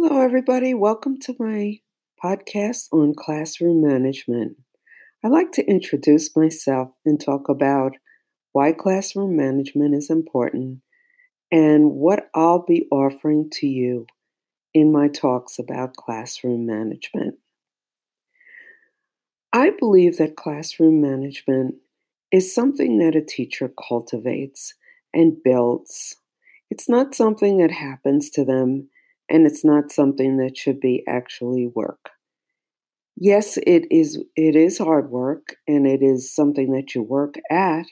Hello, everybody. Welcome to my podcast on classroom management. I'd like to introduce myself and talk about why classroom management is important and what I'll be offering to you in my talks about classroom management. I believe that classroom management is something that a teacher cultivates and builds. It's not something that happens to them, and it's not something that should be actually work. Yes, it is hard work, and it is something that you work at,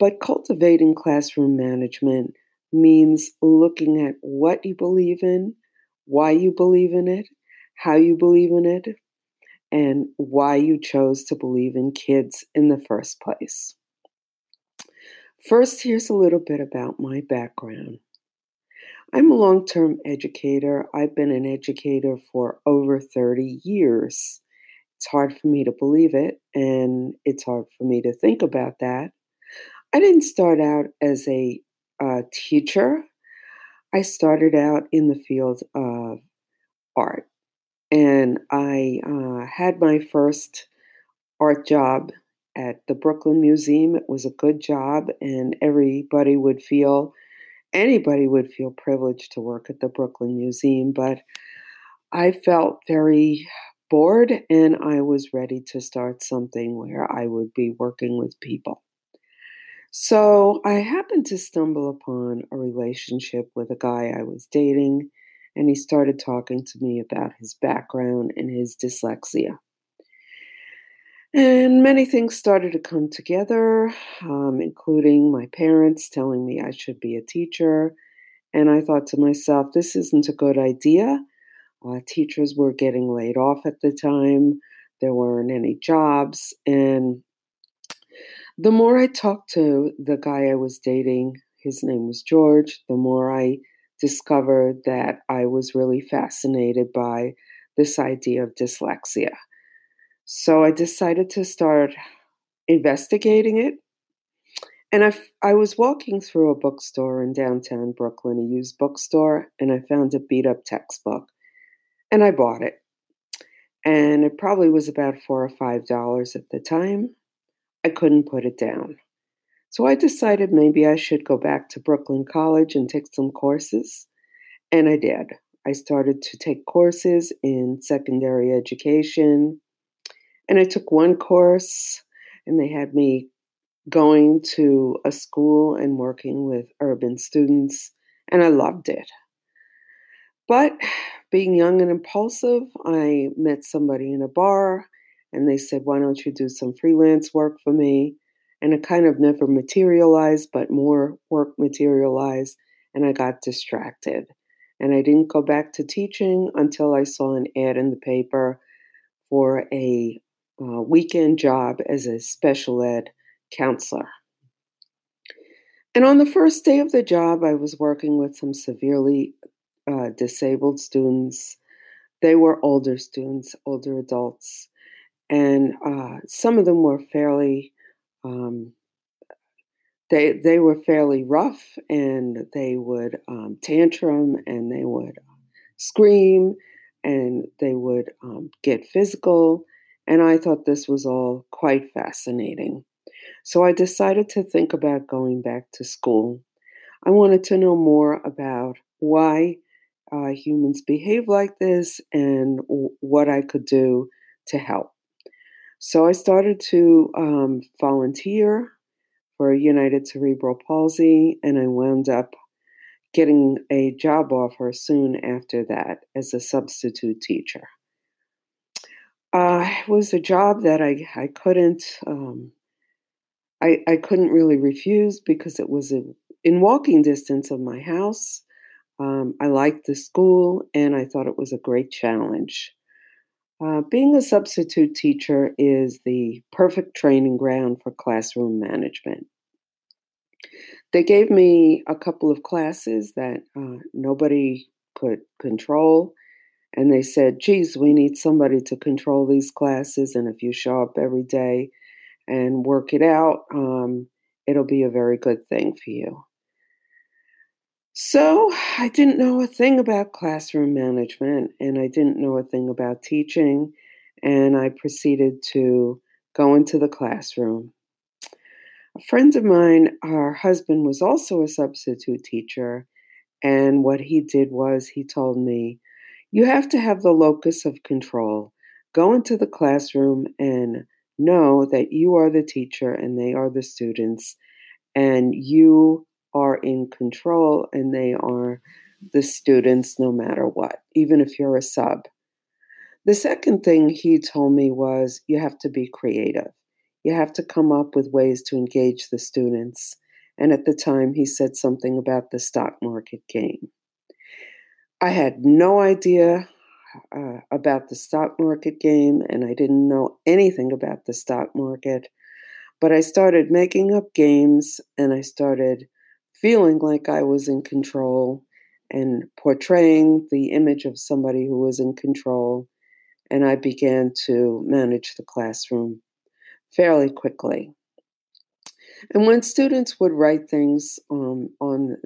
but cultivating classroom management means looking at what you believe in, why you believe in it, how you believe in it, and why you chose to believe in kids in the first place. First, here's a little bit about my background. I'm a long-term educator. I've been an educator for over 30 years. It's hard for me to believe it, and it's hard for me to think about that. I didn't start out as a teacher. I started out in the field of art, and I had my first art job at the Brooklyn Museum. It was a good job, and anybody would feel privileged to work at the Brooklyn Museum, but I felt very bored and I was ready to start something where I would be working with people. So I happened to stumble upon a relationship with a guy I was dating, and he started talking to me about his background and his dyslexia. And many things started to come together, including my parents telling me I should be a teacher. And I thought to myself, this isn't a good idea. Teachers were getting laid off at the time. There weren't any jobs. And the more I talked to the guy I was dating, his name was George, the more I discovered that I was really fascinated by this idea of dyslexia. So I decided to start investigating it. And I was walking through a bookstore in downtown Brooklyn, a used bookstore, and I found a beat-up textbook. And I bought it. And it probably was about $4 or $5 at the time. I couldn't put it down. So I decided maybe I should go back to Brooklyn College and take some courses. And I did. I started to take courses in secondary education. And I took one course, and they had me going to a school and working with urban students, and I loved it. But being young and impulsive, I met somebody in a bar, and they said, why don't you do some freelance work for me? And it kind of never materialized, but more work materialized, and I got distracted. And I didn't go back to teaching until I saw an ad in the paper for a weekend job as a special ed counselor. And on the first day of the job, I was working with some severely disabled students. They were older students, older adults, and some of them were fairly, they were fairly rough, and they would tantrum, and they would scream, and they would get physical. And I thought this was all quite fascinating. So I decided to think about going back to school. I wanted to know more about why humans behave like this and what I could do to help. So I started to volunteer for United Cerebral Palsy, and I wound up getting a job offer soon after that as a substitute teacher. It was a job that I couldn't really refuse because it was in walking distance of my house. I liked the school, and I thought it was a great challenge. Being a substitute teacher is the perfect training ground for classroom management. They gave me a couple of classes that nobody could control. And they said, geez, we need somebody to control these classes. And if you show up every day and work it out, it'll be a very good thing for you. So I didn't know a thing about classroom management, and I didn't know a thing about teaching, and I proceeded to go into the classroom. A friend of mine, her husband was also a substitute teacher, and what he did was he told me, you have to have the locus of control. Go into the classroom and know that you are the teacher and they are the students, and you are in control and they are the students no matter what, even if you're a sub. The second thing he told me was you have to be creative. You have to come up with ways to engage the students. And at the time, he said something about the stock market game. I had no idea about the stock market game, and I didn't know anything about the stock market. But I started making up games, and I started feeling like I was in control and portraying the image of somebody who was in control, and I began to manage the classroom fairly quickly. And when students would write things on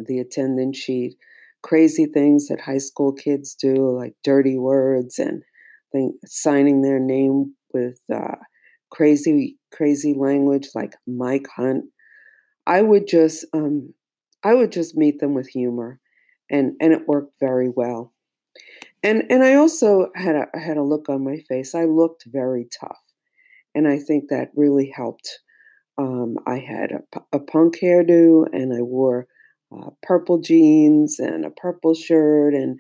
the attendance sheet, crazy things that high school kids do, like dirty words and signing their name with crazy language like Mike Hunt, I would just meet them with humor, and it worked very well. And I also had a look on my face. I looked very tough, and I think that really helped. I had a punk hairdo, and I wore purple jeans and a purple shirt, and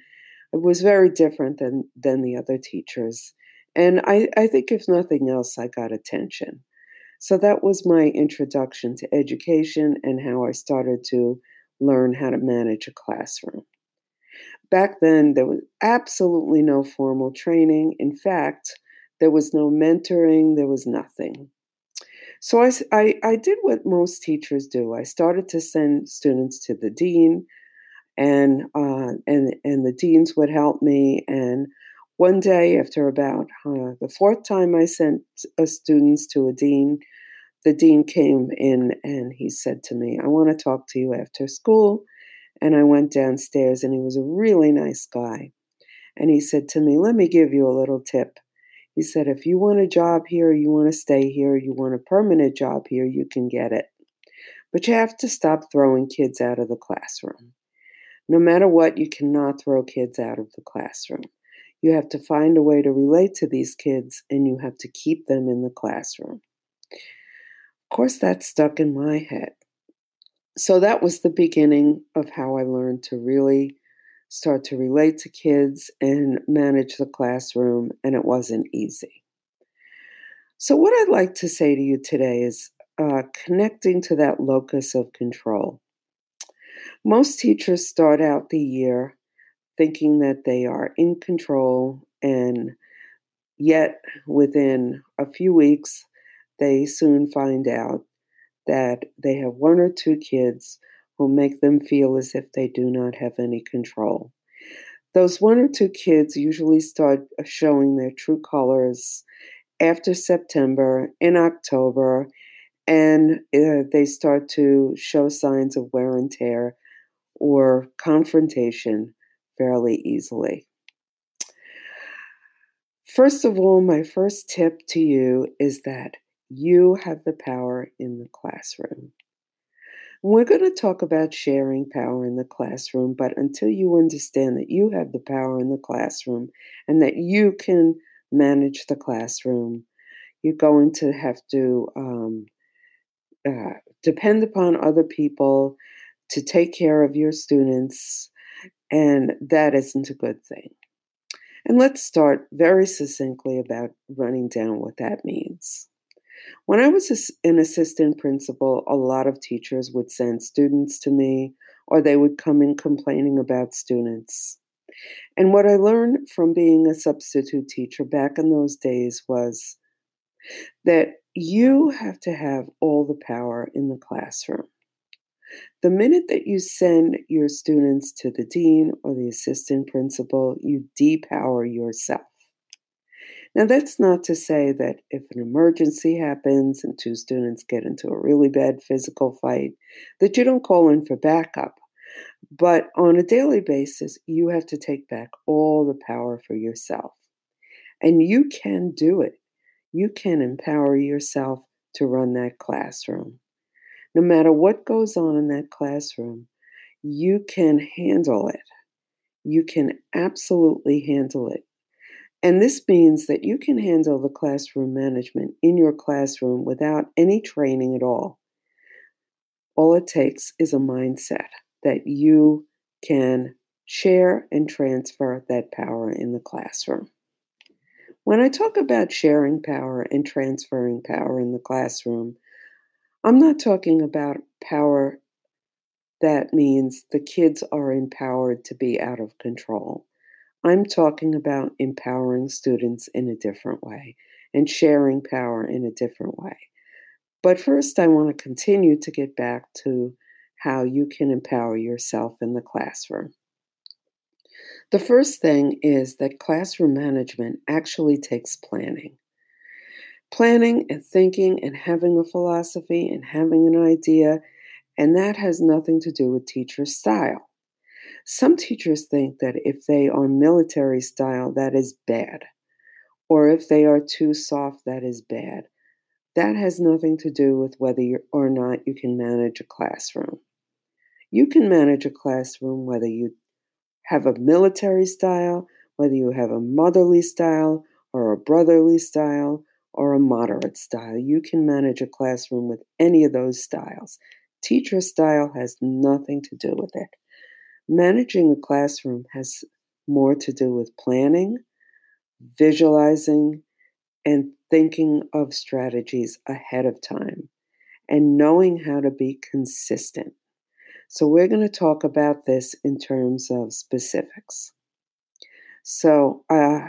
it was very different than the other teachers. And I think if nothing else, I got attention. So that was my introduction to education and how I started to learn how to manage a classroom. Back then, there was absolutely no formal training. In fact, there was no mentoring. There was nothing. So I did what most teachers do. I started to send students to the dean, and the deans would help me. And one day, after about the fourth time I sent students to a dean, the dean came in and he said to me, I want to talk to you after school. And I went downstairs, and he was a really nice guy. And he said to me, let me give you a little tip. He said, if you want a job here, you want to stay here, you want a permanent job here, you can get it. But you have to stop throwing kids out of the classroom. No matter what, you cannot throw kids out of the classroom. You have to find a way to relate to these kids, and you have to keep them in the classroom. Of course, that stuck in my head. So that was the beginning of how I learned to really start to relate to kids and manage the classroom, and it wasn't easy. So what I'd like to say to you today is connecting to that locus of control. Most teachers start out the year thinking that they are in control, and yet within a few weeks, they soon find out that they have one or two kids who make them feel as if they do not have any control. Those one or two kids usually start showing their true colors after September, in October, and they start to show signs of wear and tear or confrontation fairly easily. First of all, my first tip to you is that you have the power in the classroom. We're going to talk about sharing power in the classroom, but until you understand that you have the power in the classroom and that you can manage the classroom, you're going to have to depend upon other people to take care of your students, and that isn't a good thing. And let's start very succinctly about running down what that means. When I was an assistant principal, a lot of teachers would send students to me, or they would come in complaining about students. And what I learned from being a substitute teacher back in those days was that you have to have all the power in the classroom. The minute that you send your students to the dean or the assistant principal, you depower yourself. Now, that's not to say that if an emergency happens and two students get into a really bad physical fight, that you don't call in for backup. But on a daily basis, you have to take back all the power for yourself. And you can do it. You can empower yourself to run that classroom. No matter what goes on in that classroom, you can handle it. You can absolutely handle it. And this means that you can handle the classroom management in your classroom without any training at all. All it takes is a mindset that you can share and transfer that power in the classroom. When I talk about sharing power and transferring power in the classroom, I'm not talking about power that means the kids are empowered to be out of control. I'm talking about empowering students in a different way and sharing power in a different way. But first, I want to continue to get back to how you can empower yourself in the classroom. The first thing is that classroom management actually takes planning. Planning and thinking and having a philosophy and having an idea, and that has nothing to do with teacher style. Some teachers think that if they are military style, that is bad, or if they are too soft, that is bad. That has nothing to do with whether or not you can manage a classroom. You can manage a classroom whether you have a military style, whether you have a motherly style, or a brotherly style, or a moderate style. You can manage a classroom with any of those styles. Teacher style has nothing to do with it. Managing a classroom has more to do with planning, visualizing, and thinking of strategies ahead of time and knowing how to be consistent. So we're going to talk about this in terms of specifics. So I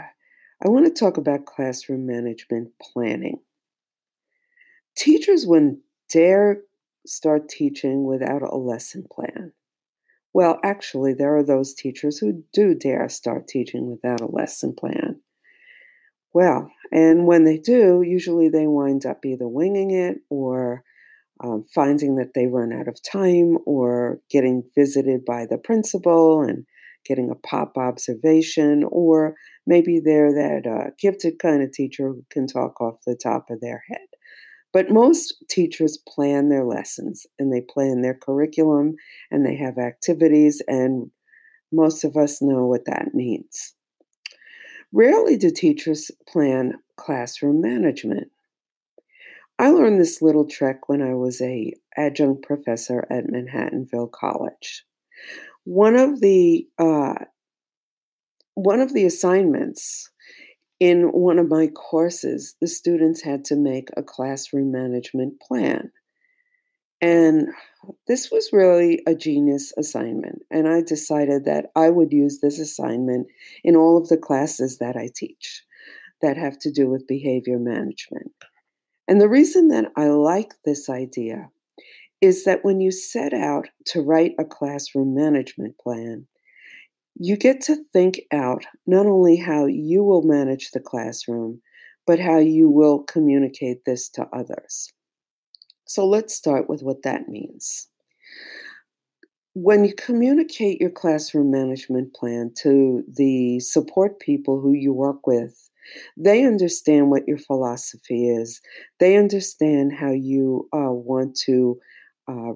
want to talk about classroom management planning. Teachers wouldn't dare start teaching without a lesson plan. Well, actually, there are those teachers who do dare start teaching without a lesson plan. Well, and when they do, usually they wind up either winging it or finding that they run out of time or getting visited by the principal and getting a pop observation, or maybe they're that gifted kind of teacher who can talk off the top of their head. But most teachers plan their lessons and they plan their curriculum and they have activities, and most of us know what that means. Rarely do teachers plan classroom management. I learned this little trick when I was an adjunct professor at Manhattanville College. One of the assignments in one of my courses, the students had to make a classroom management plan. And this was really a genius assignment, and I decided that I would use this assignment in all of the classes that I teach that have to do with behavior management. And the reason that I like this idea is that when you set out to write a classroom management plan, you get to think out not only how you will manage the classroom, but how you will communicate this to others. So let's start with what that means. When you communicate your classroom management plan to the support people who you work with, they understand what your philosophy is. They understand how you want to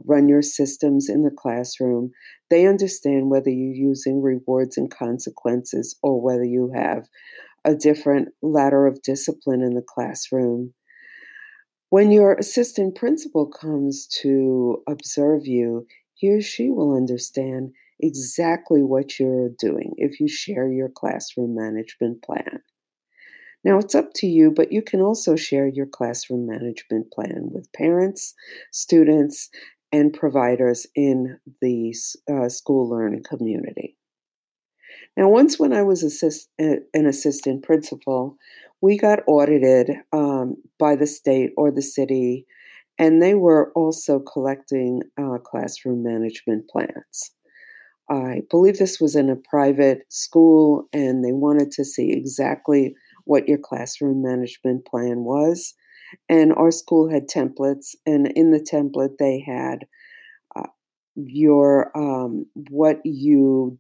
run your systems in the classroom. They understand whether you're using rewards and consequences or whether you have a different ladder of discipline in the classroom. When your assistant principal comes to observe you, he or she will understand exactly what you're doing if you share your classroom management plan. Now, it's up to you, but you can also share your classroom management plan with parents, students, and providers in the school learning community. Now, once when I was an assistant principal, we got audited by the state or the city, and they were also collecting classroom management plans. I believe this was in a private school, and they wanted to see exactly what your classroom management plan was. And our school had templates, and in the template they had your what you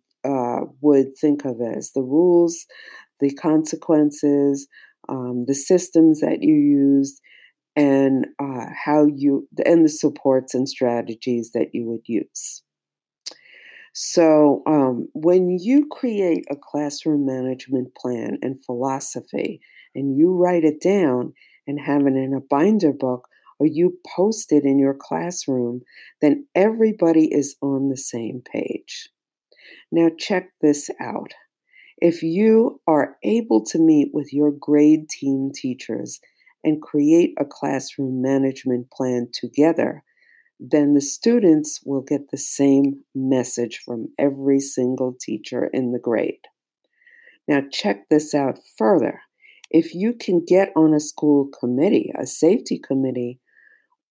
would think of as the rules, the consequences, the systems that you used, and the supports and strategies that you would use. So when you create a classroom management plan and philosophy, and you write it down and have it in a binder book, or you post it in your classroom, then everybody is on the same page. Now check this out. If you are able to meet with your grade team teachers and create a classroom management plan together, then the students will get the same message from every single teacher in the grade. Now check this out further. If you can get on a school committee, a safety committee,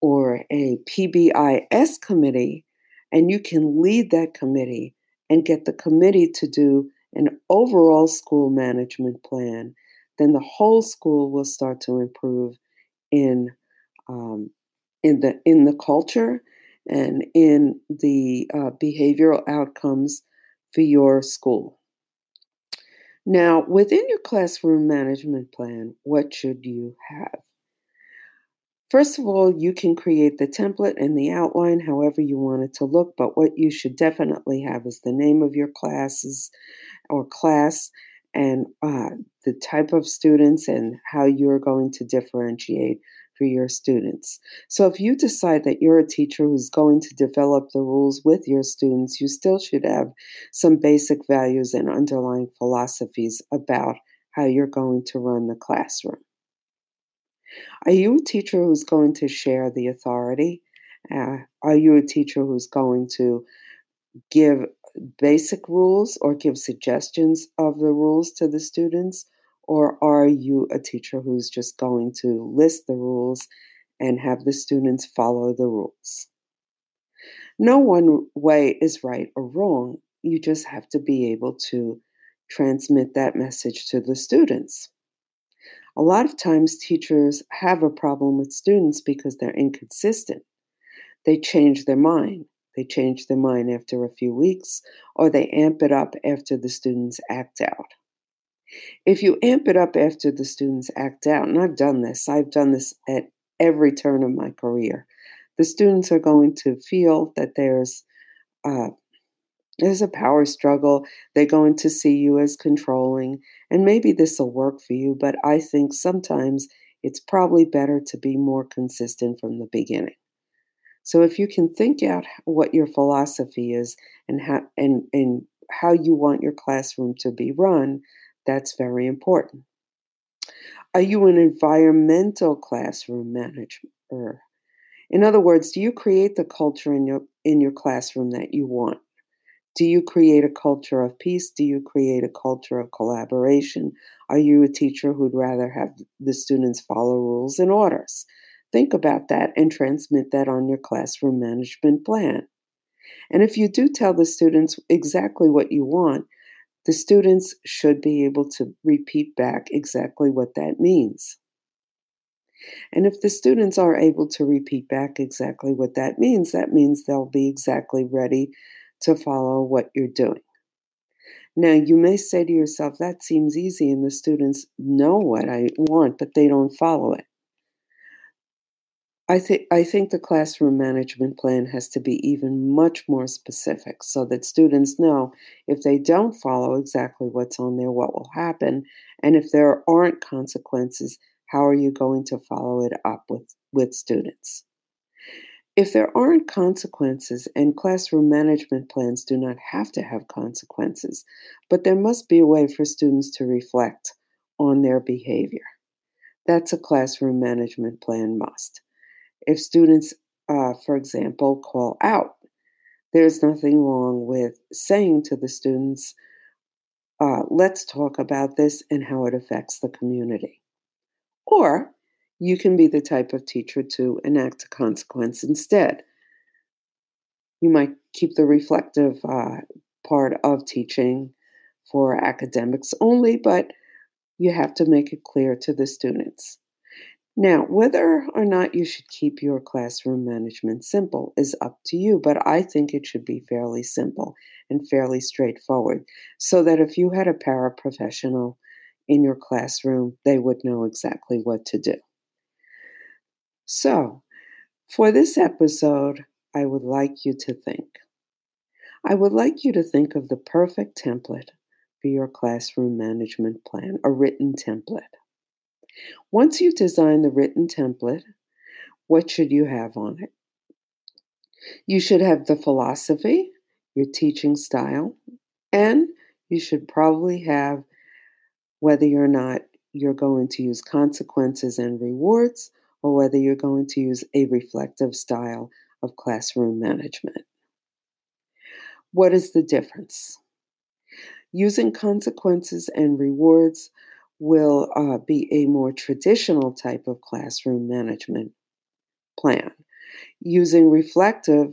or a PBIS committee, and you can lead that committee and get the committee to do an overall school management plan, then the whole school will start to improve in the culture and in the behavioral outcomes for your school. Now, within your classroom management plan, what should you have? First of all, you can create the template and the outline however you want it to look, but what you should definitely have is the name of your classes or class and the type of students and how you're going to differentiate for your students. So if you decide that you're a teacher who's going to develop the rules with your students, you still should have some basic values and underlying philosophies about how you're going to run the classroom. Are you a teacher who's going to share the authority? Are you a teacher who's going to give basic rules or give suggestions of the rules to the students? Or are you a teacher who's just going to list the rules and have the students follow the rules? No one way is right or wrong. You just have to be able to transmit that message to the students. A lot of times teachers have a problem with students because they're inconsistent. They change their mind. They change their mind after a few weeks, or they amp it up after the students act out. If you amp it up after the students act out, and I've done this at every turn of my career, the students are going to feel that there's a power struggle. They're going to see you as controlling, and maybe this will work for you, but I think sometimes it's probably better to be more consistent from the beginning. So if you can think out what your philosophy is and how you want your classroom to be run, that's very important. Are you an environmental classroom manager? In other words, do you create the culture in your classroom that you want? Do you create a culture of peace? Do you create a culture of collaboration? Are you a teacher who'd rather have the students follow rules and orders? Think about that and transmit that on your classroom management plan. And if you do tell the students exactly what you want, the students should be able to repeat back exactly what that means. And if the students are able to repeat back exactly what that means they'll be exactly ready to follow what you're doing. Now, you may say to yourself, that seems easy and the students know what I want, but they don't follow it. I think the classroom management plan has to be even much more specific so that students know if they don't follow exactly what's on there, what will happen, and if there aren't consequences, how are you going to follow it up with students? If there aren't consequences, and classroom management plans do not have to have consequences, but there must be a way for students to reflect on their behavior. That's a classroom management plan must. If students, for example, call out, there's nothing wrong with saying to the students, let's talk about this and how it affects the community. Or you can be the type of teacher to enact a consequence instead. You might keep the reflective part of teaching for academics only, but you have to make it clear to the students. Now, whether or not you should keep your classroom management simple is up to you, but I think it should be fairly simple and fairly straightforward, so that if you had a paraprofessional in your classroom, they would know exactly what to do. So, for this episode, I would like you to think. I would like you to think of the perfect template for your classroom management plan, a written template. Once you design the written template, what should you have on it? You should have the philosophy, your teaching style, and you should probably have whether or not you're going to use consequences and rewards, or whether you're going to use a reflective style of classroom management. What is the difference? Using consequences and rewards will be a more traditional type of classroom management plan. Using reflective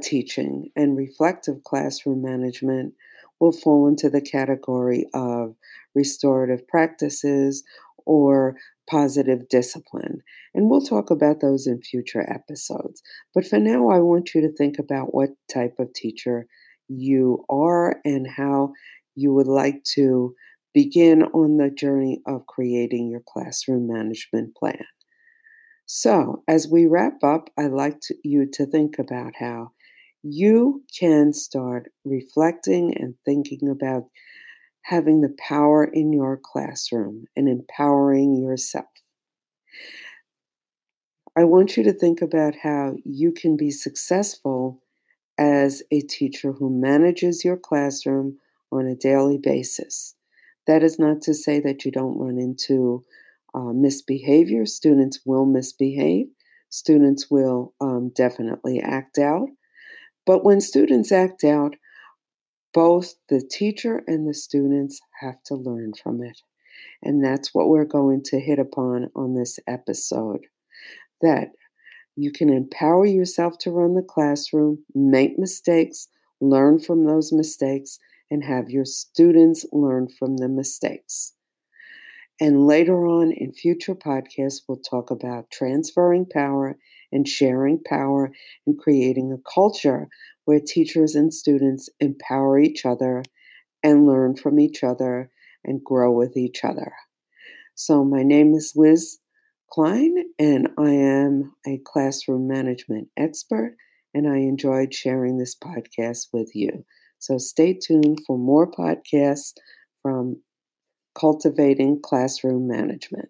teaching and reflective classroom management will fall into the category of restorative practices or positive discipline. And we'll talk about those in future episodes. But for now, I want you to think about what type of teacher you are and how you would like to begin on the journey of creating your classroom management plan. So, as we wrap up, I'd like you to think about how you can start reflecting and thinking about having the power in your classroom and empowering yourself. I want you to think about how you can be successful as a teacher who manages your classroom on a daily basis. That is not to say that you don't run into misbehavior. Students will misbehave. Students will definitely act out. But when students act out, both the teacher and the students have to learn from it. And that's what we're going to hit upon on this episode, that you can empower yourself to run the classroom, make mistakes, learn from those mistakes, and have your students learn from the mistakes. And later on in future podcasts, we'll talk about transferring power and sharing power and creating a culture where teachers and students empower each other and learn from each other and grow with each other. So my name is Liz Klein, and I am a classroom management expert, and I enjoyed sharing this podcast with you. So stay tuned for more podcasts from Cultivating Classroom Management.